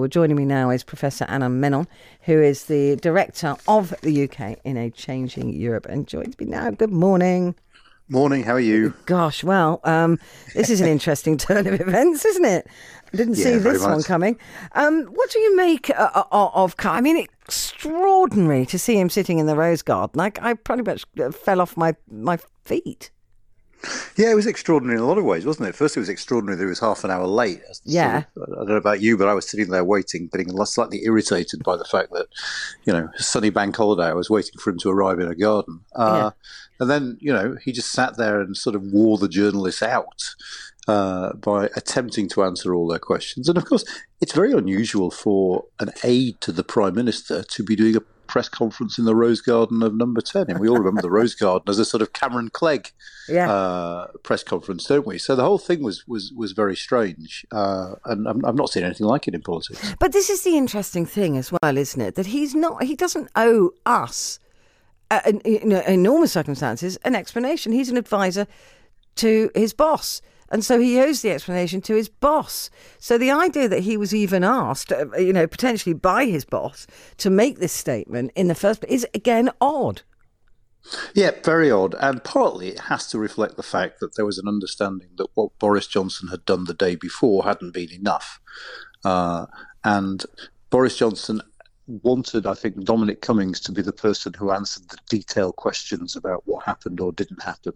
Well, joining me now is Professor Anna Menon, who is the Director of the UK in a Changing Europe, and joins me now. Good morning. Morning, how are you? Gosh, well, this is an interesting turn of events, isn't it? I didn't see this one coming. What do you make of... I mean, extraordinary to see him sitting in the Rose Garden. I pretty much fell off my feet. Yeah, it was extraordinary in a lot of ways, wasn't it? First, it was extraordinary that it was half an hour late. Yeah. I don't know about you, but I was sitting there waiting, getting slightly irritated by the fact that, you know, sunny bank holiday, I was waiting for him to arrive in a garden. And then, you know, he just sat there and sort of wore the journalists out by attempting to answer all their questions. And, of course, it's very unusual for an aide to the Prime Minister to be doing a press conference in the Rose Garden of Number 10. And we all remember the Rose Garden as a sort of Cameron Clegg press conference, don't we? So the whole thing was very strange. And I've not seen anything like it in politics. But this is the interesting thing as well, isn't it? That he doesn't owe us, in normal circumstances, an explanation. He's an advisor to his boss. And so he owes the explanation to his boss. So the idea that he was even asked, you know, potentially by his boss to make this statement in the first place is, again, odd. Yeah, very odd. And partly it has to reflect the fact that there was an understanding that what Boris Johnson had done the day before hadn't been enough. And Boris Johnson wanted, I think, Dominic Cummings to be the person who answered the detailed questions about what happened or didn't happen.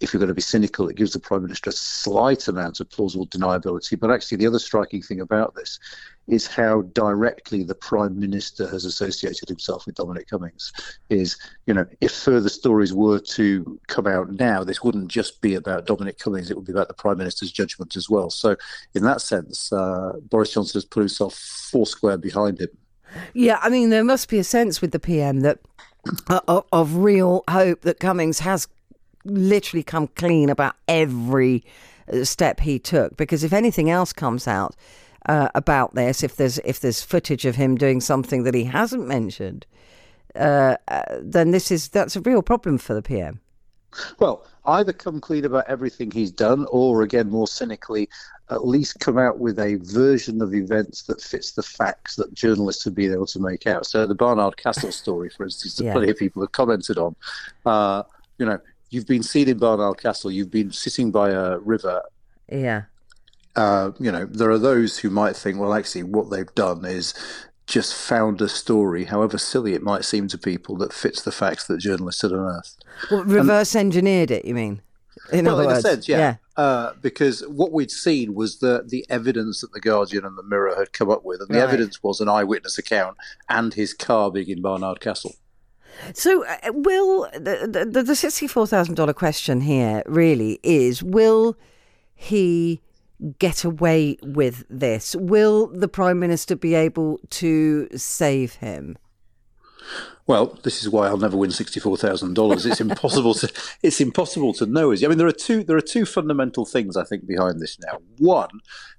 If you're going to be cynical, it gives the Prime Minister a slight amount of plausible deniability. But actually, the other striking thing about this is how directly the Prime Minister has associated himself with Dominic Cummings. You know, if further stories were to come out now, this wouldn't just be about Dominic Cummings, it would be about the Prime Minister's judgment as well. So in that sense, Boris Johnson has put himself foursquare behind him. Yeah, I mean, there must be a sense with the PM that of real hope that Cummings has literally come clean about every step he took, because if anything else comes out about this, if there's footage of him doing something that he hasn't mentioned, then that's a real problem for the PM. Well, either come clean about everything he's done, or again, more cynically, at least come out with a version of events that fits the facts that journalists have been able to make out. So the Barnard Castle story, for instance, that plenty of people have commented on, you know, you've been seen in Barnard Castle, you've been sitting by a river. Yeah. You know, there are those who might think, well, actually, what they've done is just found a story, however silly it might seem to people, that fits the facts that journalists had unearthed. Well, reverse-engineered it, you mean? In other words. In a sense, yeah. Because what we'd seen was the evidence that The Guardian and The Mirror had come up with, and the evidence was an eyewitness account and his car being in Barnard Castle. So will the $64,000 question here really is, will he get away with this? Will the Prime Minister be able to save him? Well, this is why I'll never win $64,000. It's impossible to know. I mean, there are two fundamental things, I think, behind this now. One,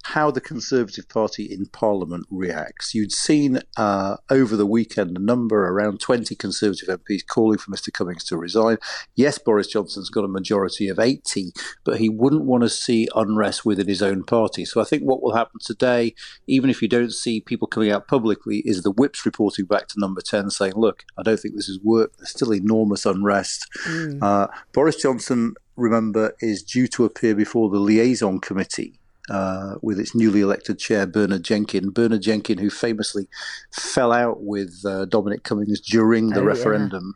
how the Conservative Party in Parliament reacts. You'd seen over the weekend a number around 20 Conservative MPs calling for Mr. Cummings to resign. Yes, Boris Johnson's got a majority of 80, but he wouldn't want to see unrest within his own party. So I think what will happen today, even if you don't see people coming out publicly, is the whips reporting back to Number 10 saying, look, I don't think this has worked. There's still enormous unrest. Boris Johnson, remember, is due to appear before the Liaison Committee with its newly elected chair, Bernard Jenkin. Bernard Jenkin, who famously fell out with Dominic Cummings during the referendum.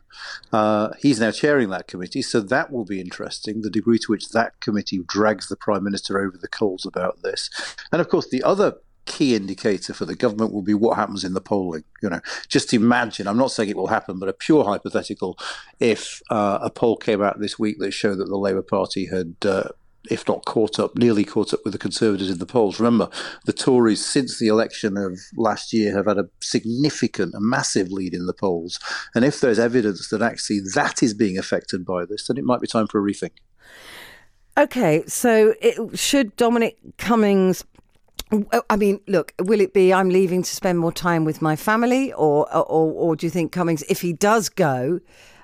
Yeah. He's now chairing that committee, so that will be interesting, the degree to which that committee drags the Prime Minister over the coals about this. And, of course, the other key indicator for the government will be what happens in the polling. You know, just imagine, I'm not saying it will happen, but a pure hypothetical, if a poll came out this week that showed that the Labour Party had, if not caught up, nearly caught up with the Conservatives in the polls. Remember, the Tories since the election of last year have had a massive lead in the polls. And if there's evidence that actually that is being affected by this, then it might be time for a rethink. OK, so should Dominic Cummings... I mean, look, will it be I'm leaving to spend more time with my family, or do you think Cummings, if he does go,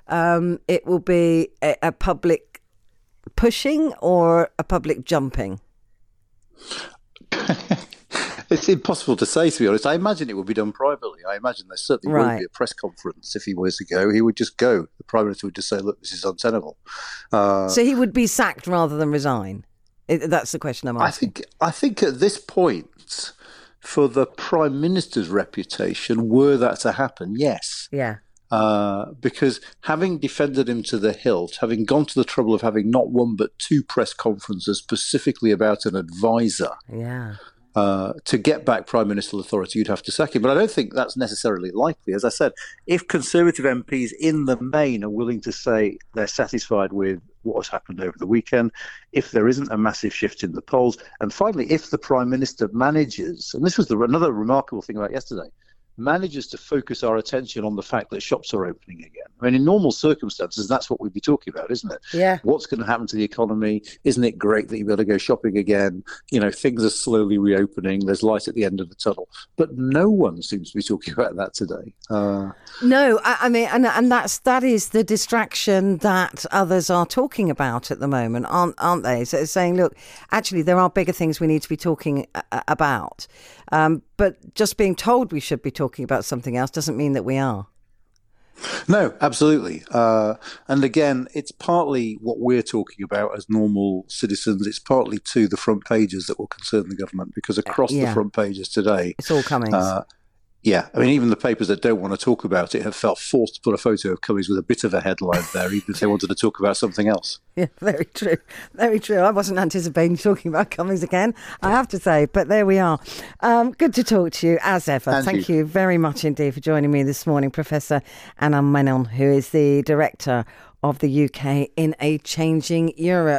it will be a public pushing or a public jumping? It's impossible to say, to be honest. I imagine it would be done privately. I imagine there certainly wouldn't be a press conference if he was to go. He would just go. The Prime Minister would just say, look, this is untenable. So he would be sacked rather than resign? That's the question I'm asking. I think at this point, for the Prime Minister's reputation, were that to happen, yes. Yeah. Because having defended him to the hilt, having gone to the trouble of having not one but two press conferences specifically about an advisor, to get back Prime Ministerial authority, you'd have to sack him. But I don't think that's necessarily likely. As I said, if Conservative MPs in the main are willing to say they're satisfied with what has happened over the weekend, if there isn't a massive shift in the polls, and finally, if the Prime Minister manages, and this was another remarkable thing about yesterday, manages to focus our attention on the fact that shops are opening again. I mean, in normal circumstances, that's what we'd be talking about, isn't it? Yeah. What's going to happen to the economy? Isn't it great that you'll be able to go shopping again? You know, things are slowly reopening. There's light at the end of the tunnel. But no one seems to be talking about that today. No, I mean, and that is the distraction that others are talking about at the moment, aren't they? So it's saying, look, actually, there are bigger things we need to be talking about. But just being told we should be talking about something else doesn't mean that we are. No, absolutely. And again, it's partly what we're talking about as normal citizens. It's partly to the front pages that will concern the government, because across the front pages today... It's all Cummings. I mean, even the papers that don't want to talk about it have felt forced to put a photo of Cummings with a bit of a headline there, even if they wanted to talk about something else. Yeah, very true. Very true. I wasn't anticipating talking about Cummings again, I have to say, but there we are. Good to talk to you, as ever. And thank you very much indeed for joining me this morning, Professor Anna Menon, who is the Director of the UK in a Changing Europe.